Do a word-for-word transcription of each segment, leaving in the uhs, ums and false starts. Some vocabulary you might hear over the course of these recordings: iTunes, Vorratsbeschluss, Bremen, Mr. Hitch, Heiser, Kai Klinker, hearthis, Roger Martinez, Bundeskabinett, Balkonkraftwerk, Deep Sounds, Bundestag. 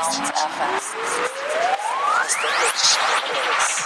Sounds F M. Mister Hitch Mix.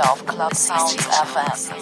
Auf ClubSounds F M.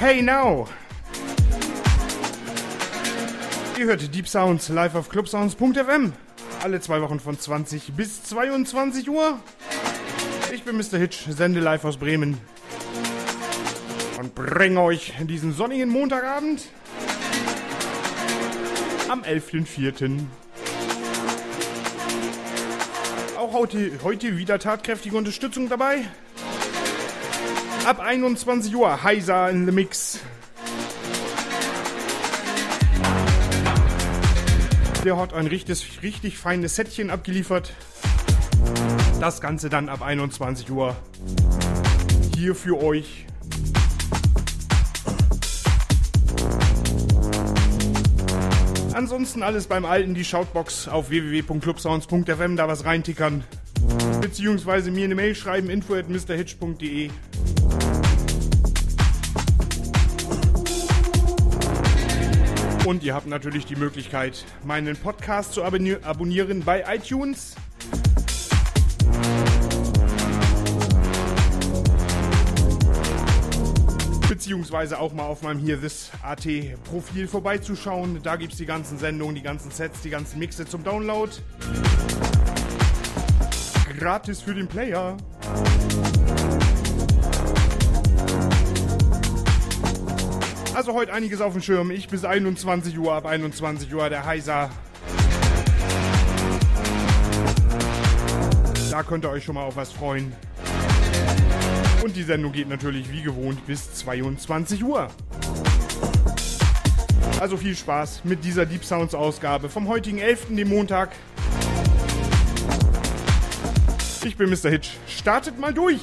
Hey Now! Ihr hört Deep Sounds live auf club sounds punkt f m. Alle zwei Wochen von zwanzig bis zweiundzwanzig Uhr. Ich bin Mister Hitch, sende live aus Bremen. Und bringe euch diesen sonnigen Montagabend am elften vierten Auch heute, heute wieder tatkräftige Unterstützung dabei. Ab einundzwanzig Uhr Heiser in the Mix. Der hat ein richtig, richtig feines Sättchen abgeliefert. Das Ganze dann ab einundzwanzig Uhr. Hier für euch. Ansonsten alles beim Alten, die Shoutbox auf w w w punkt club sounds punkt f m, da was reintickern. Beziehungsweise mir eine Mail schreiben, info at mister hitch punkt d e. Und ihr habt natürlich die Möglichkeit, meinen Podcast zu abonnier- abonnieren bei iTunes. Beziehungsweise auch mal auf meinem hearthis punkt a t Profil vorbeizuschauen. Da gibt es die ganzen Sendungen, die ganzen Sets, die ganzen Mixe zum Download. Gratis für den Player. Also heute einiges auf dem Schirm. Ich bis einundzwanzig Uhr, ab einundzwanzig Uhr der Heiser. Da könnt ihr euch schon mal auf was freuen. Und die Sendung geht natürlich wie gewohnt bis zweiundzwanzig Uhr. Also viel Spaß mit dieser Deep Sounds Ausgabe vom heutigen elften, dem Montag. Ich bin Mister Hitch. Startet mal durch!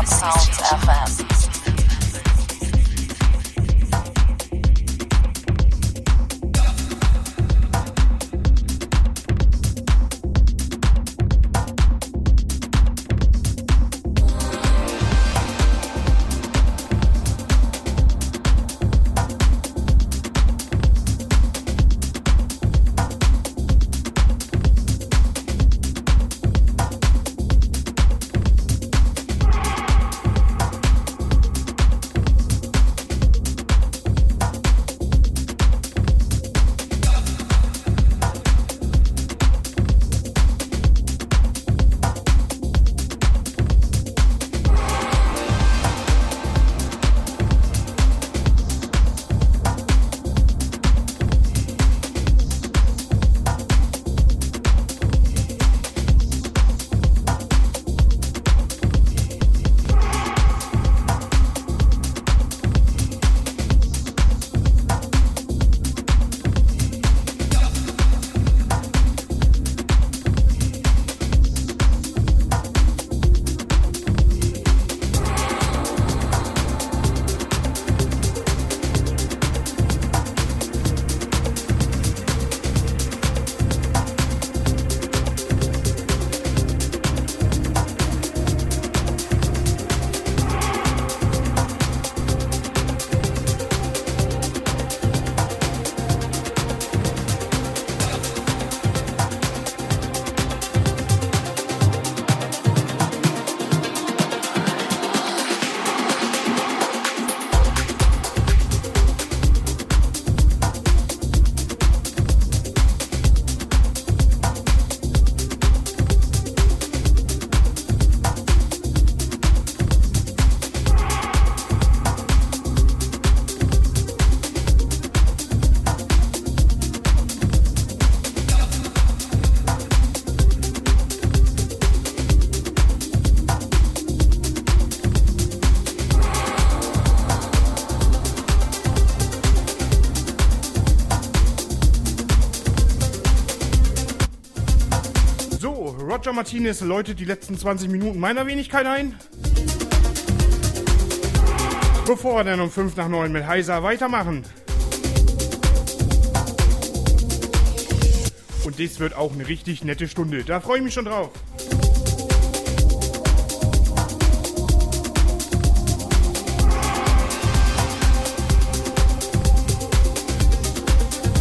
Club Sounds F M. Roger Martinez läutet die letzten zwanzig Minuten meiner Wenigkeit ein, bevor wir dann um fünf nach neun mit Heiser weitermachen. Und das wird auch eine richtig nette Stunde, da freue ich mich schon drauf.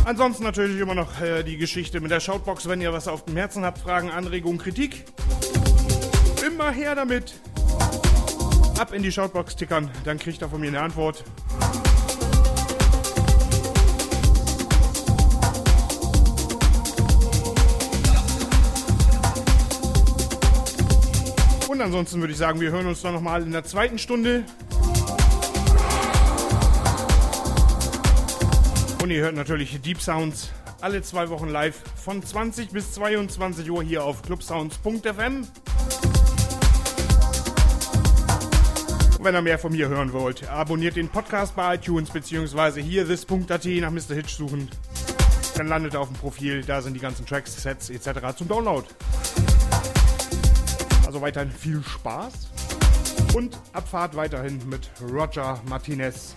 Ansonsten natürlich immer noch äh, die Geschichte mit der Shoutbox, wenn ihr was auf dem Herzen habt, Fragen, Anregungen, Kritik. Immer her damit. Ab in die Shoutbox tickern, dann kriegt er von mir eine Antwort. Und ansonsten würde ich sagen, wir hören uns dann nochmal in der zweiten Stunde. Und ihr hört natürlich Deep Sounds alle zwei Wochen live von zwanzig bis zweiundzwanzig Uhr hier auf Club Sounds Punkt F M. Wenn ihr mehr von mir hören wollt, abonniert den Podcast bei iTunes bzw. hearthis punkt a t nach Mister Hitch suchen. Dann landet ihr auf dem Profil, da sind die ganzen Tracks, Sets et cetera zum Download. Also weiterhin viel Spaß und Abfahrt weiterhin mit Roger Martinez.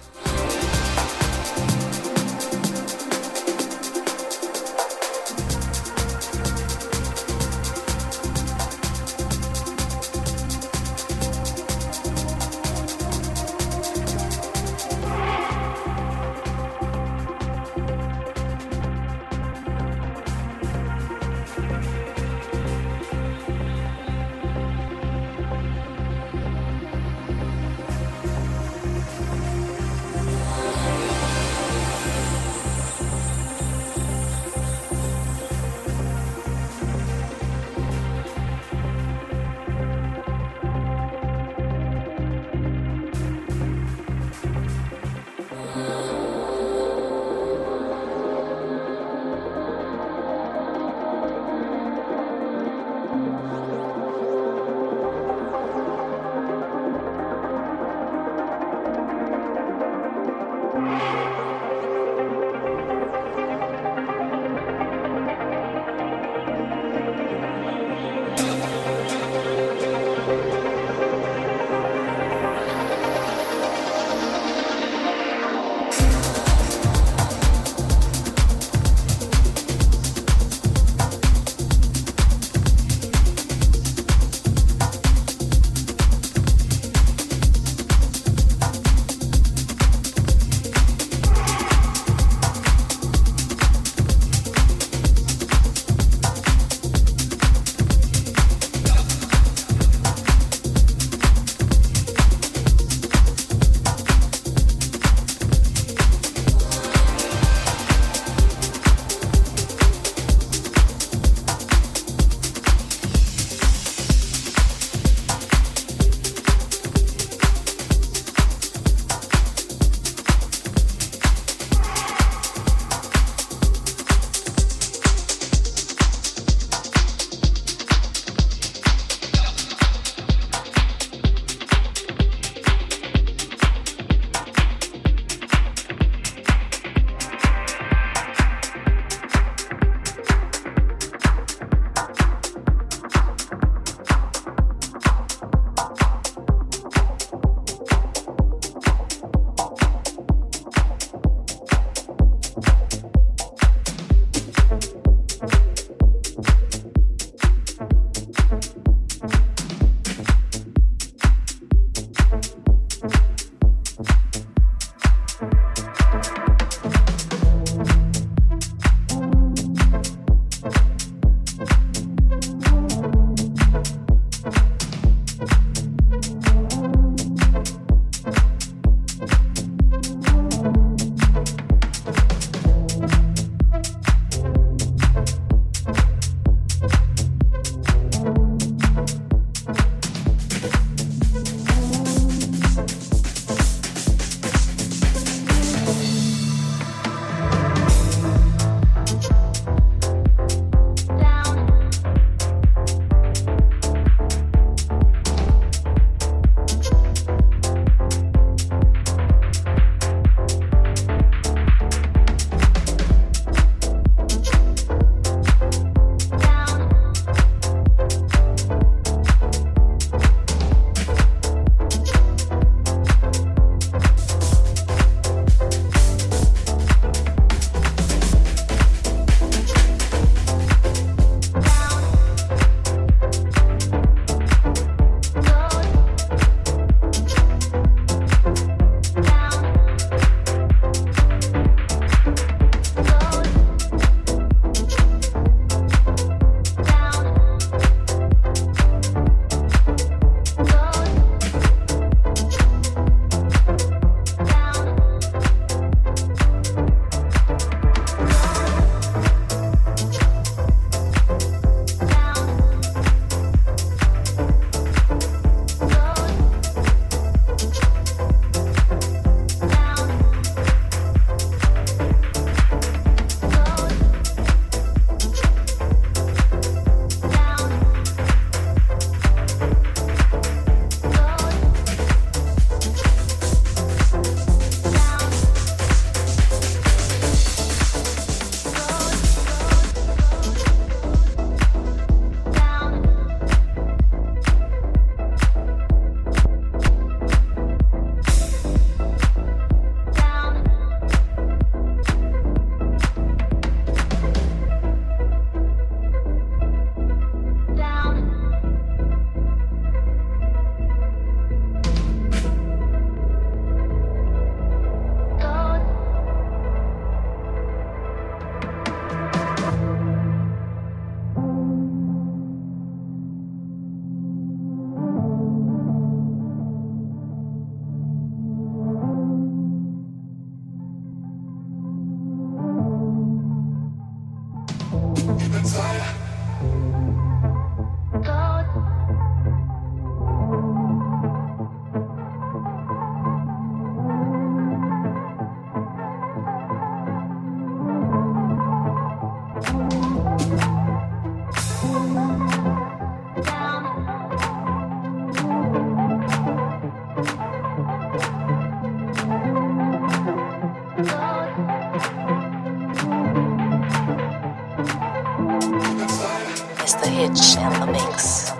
Hitch in the mix.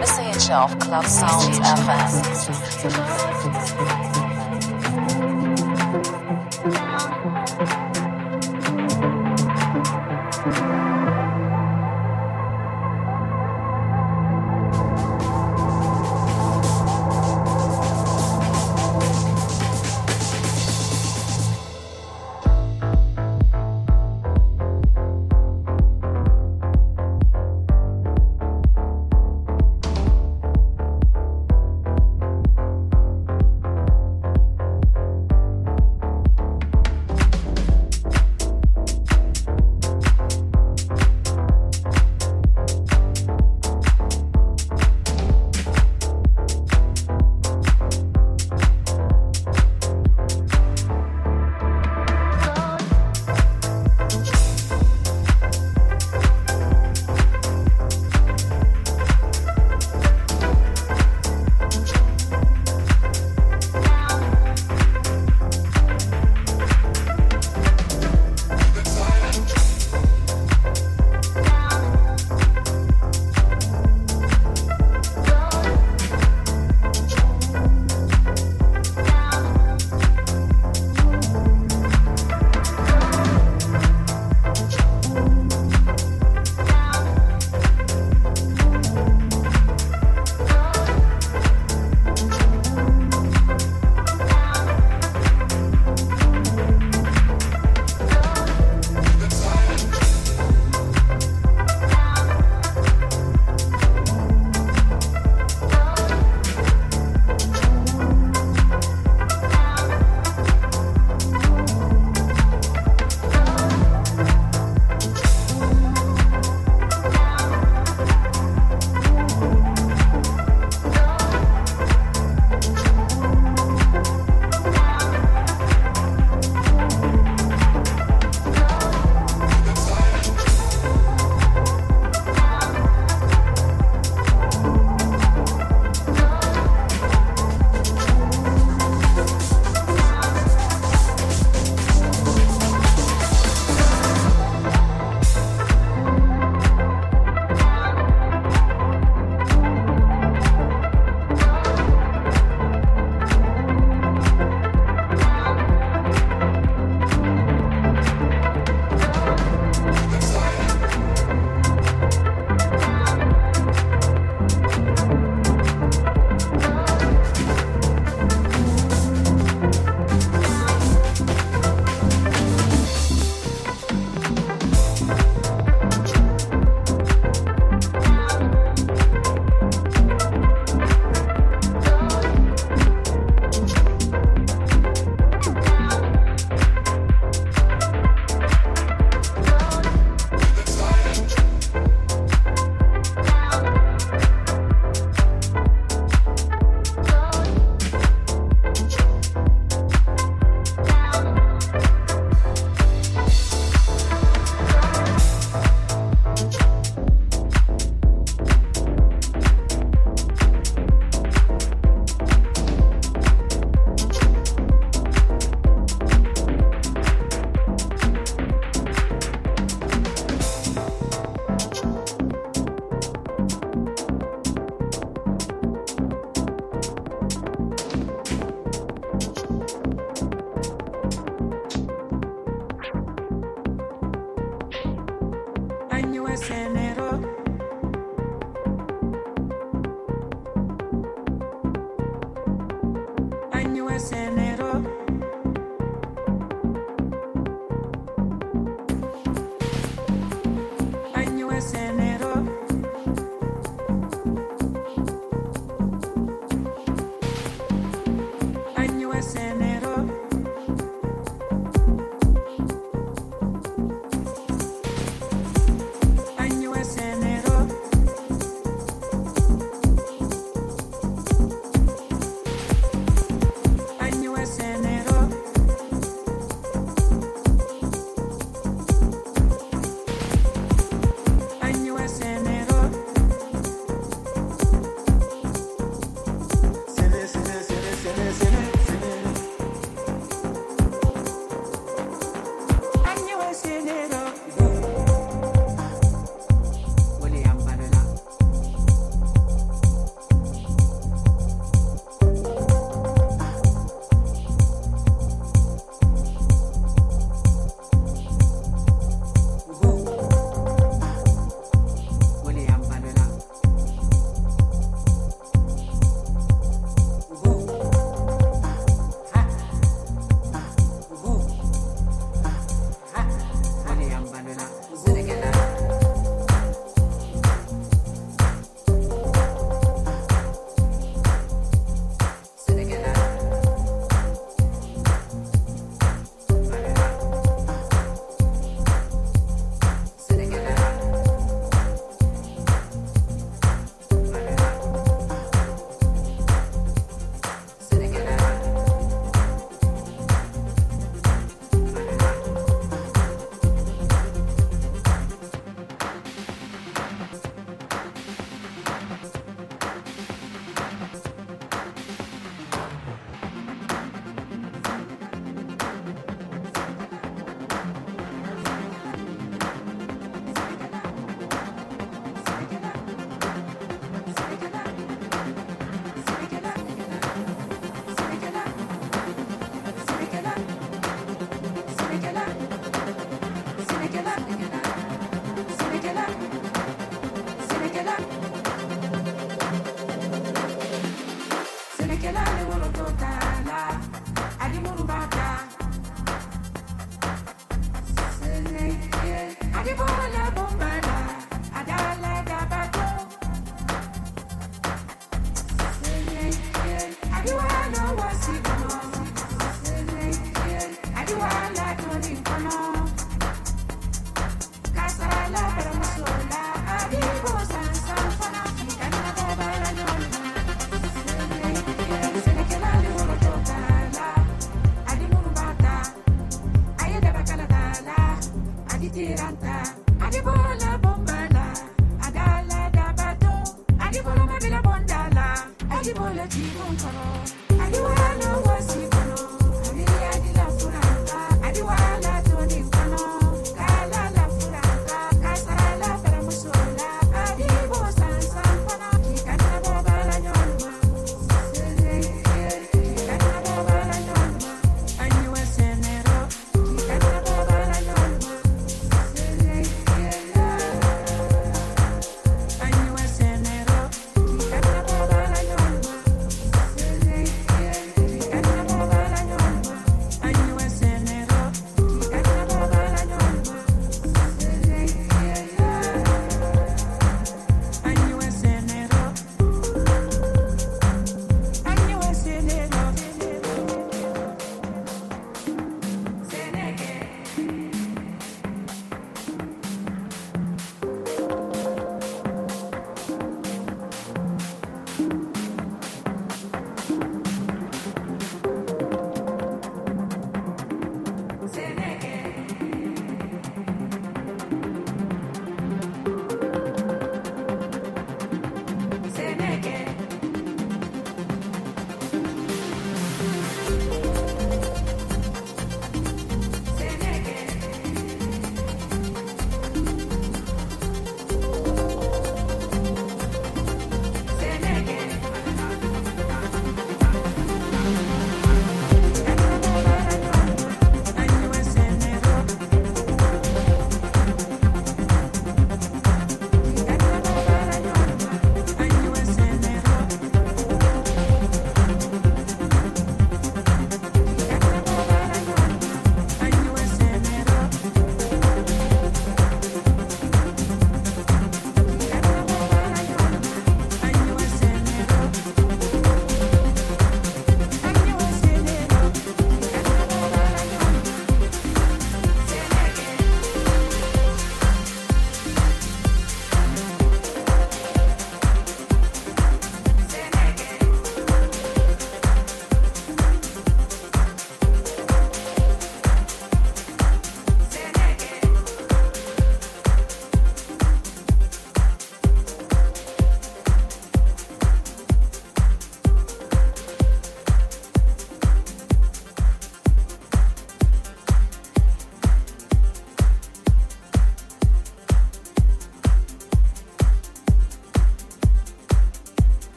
Mister Hitch of ClubSounds dot f m.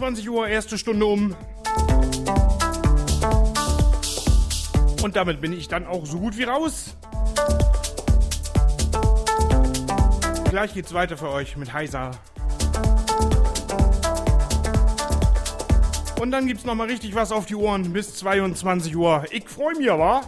neunundzwanzig Uhr, erste Stunde um. Und damit bin ich dann auch so gut wie raus. Gleich geht's weiter für euch mit Heiser. Und dann gibt's nochmal richtig was auf die Ohren bis zweiundzwanzig Uhr. Ich freue mich, wa?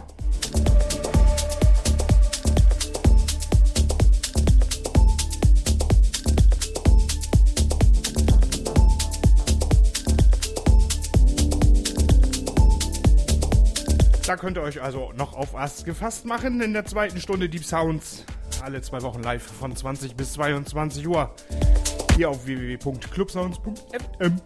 Da könnt ihr euch also noch auf was gefasst machen in der zweiten Stunde Deep Sounds. Alle zwei Wochen live von zwanzig bis zweiundzwanzig Uhr. Hier auf w w w punkt club sounds punkt f m.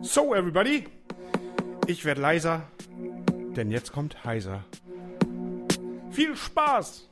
So, everybody, ich werde leiser, denn jetzt kommt Heiser. Viel Spaß!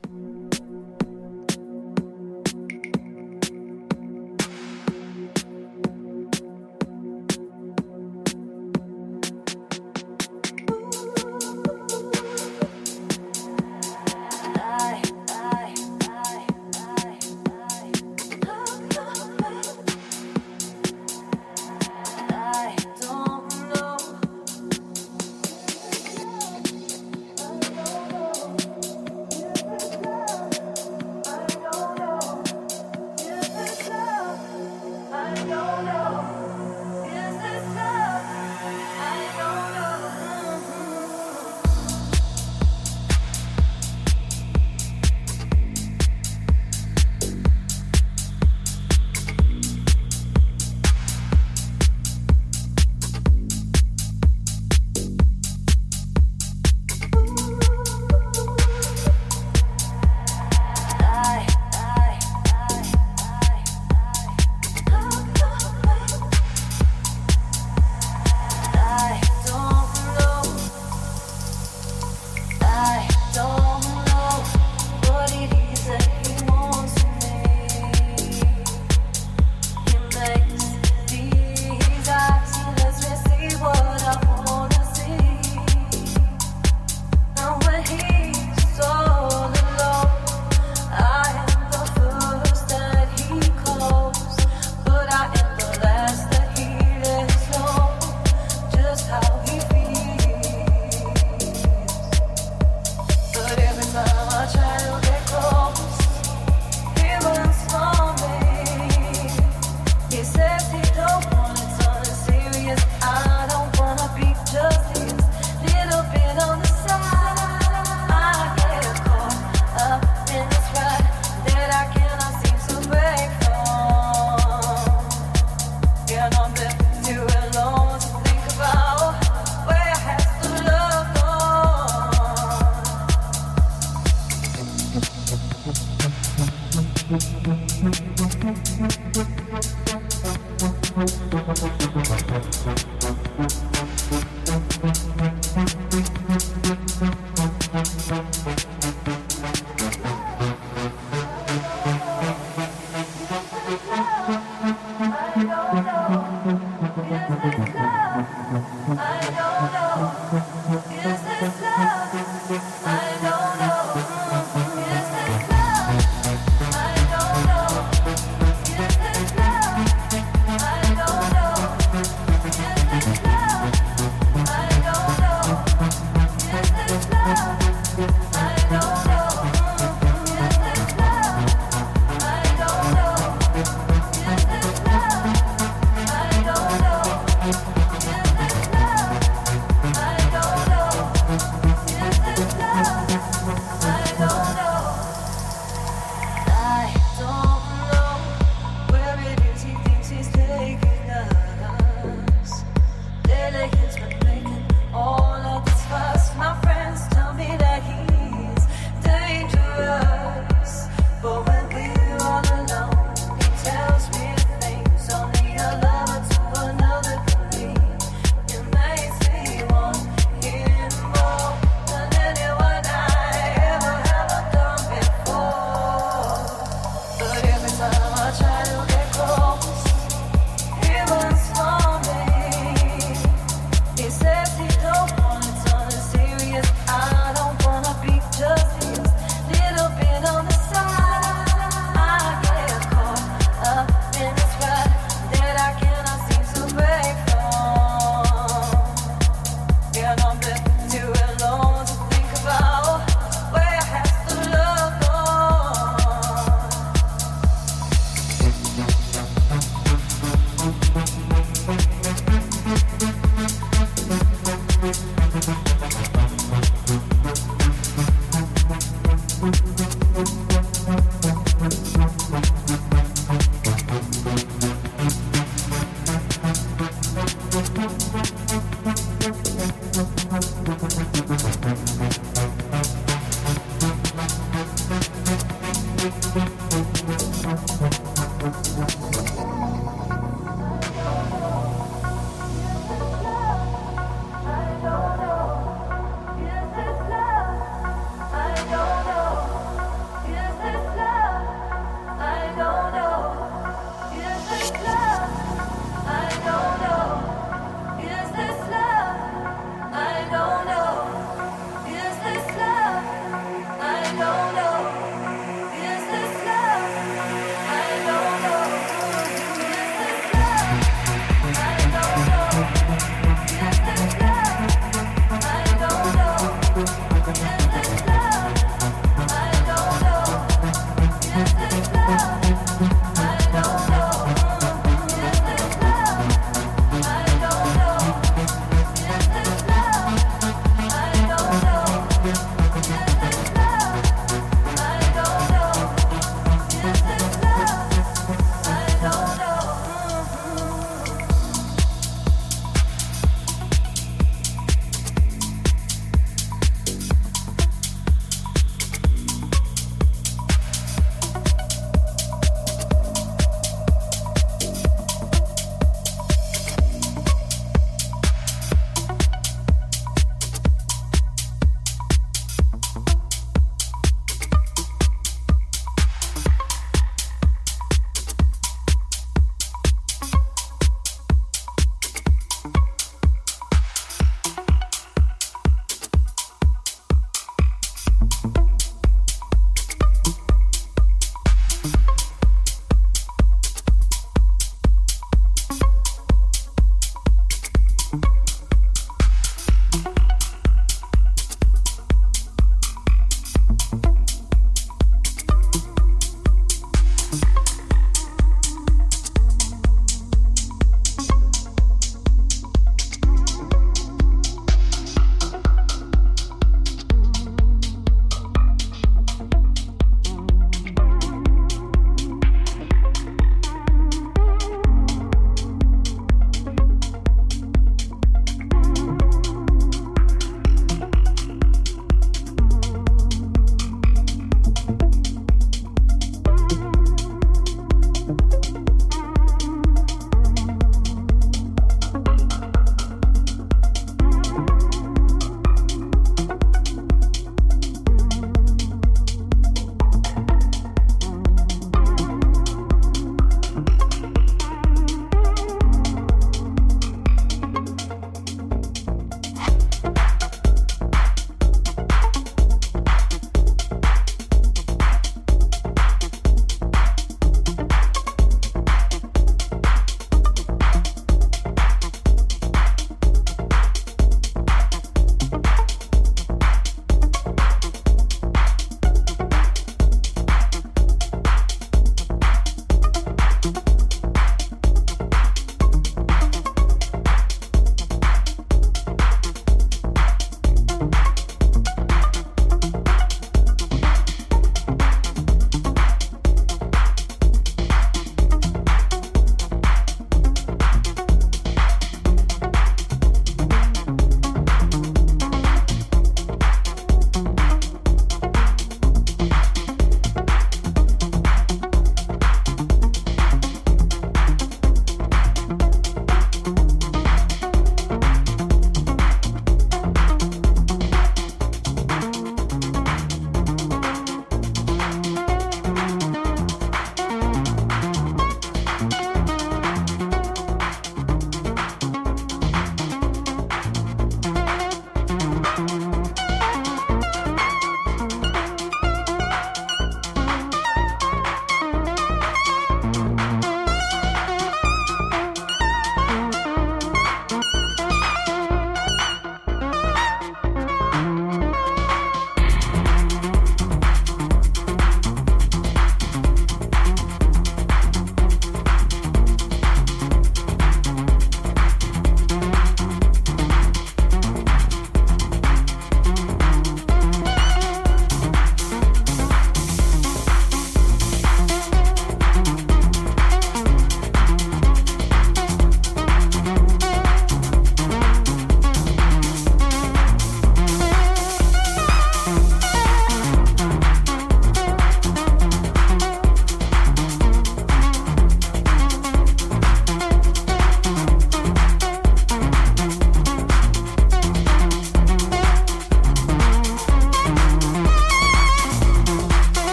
Is this love? I don't know. Is this love?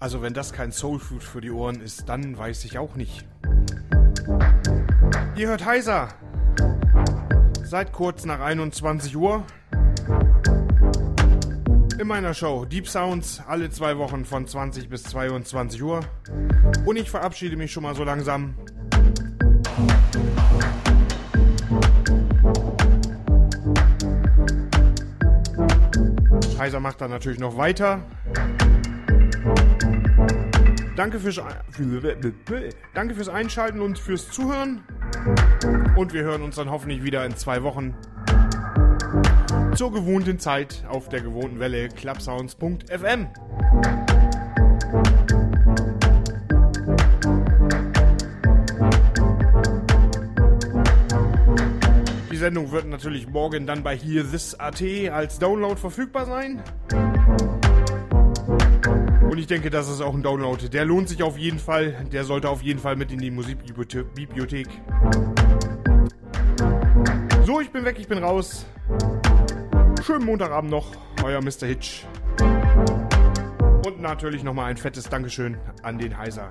Also wenn das kein Soul Food für die Ohren ist, dann weiß ich auch nicht. Ihr hört Heiser. Seit kurz nach einundzwanzig Uhr. In meiner Show Deep Sounds, alle zwei Wochen von zwanzig bis zweiundzwanzig Uhr. Und ich verabschiede mich schon mal so langsam. Heiser macht dann natürlich noch weiter. Danke fürs, danke fürs Einschalten und fürs Zuhören. Und wir hören uns dann hoffentlich wieder in zwei Wochen. Zur gewohnten Zeit auf der gewohnten Welle Club Sounds Punkt F M. Die Sendung wird natürlich morgen dann bei hearthis Punkt A T als Download verfügbar sein. Und ich denke, das ist auch ein Download. Der lohnt sich auf jeden Fall. Der sollte auf jeden Fall mit in die Musikbibliothek. So, ich bin weg, ich bin raus. Schönen Montagabend noch, euer Mister Hitch. Und natürlich nochmal ein fettes Dankeschön an den Heiser.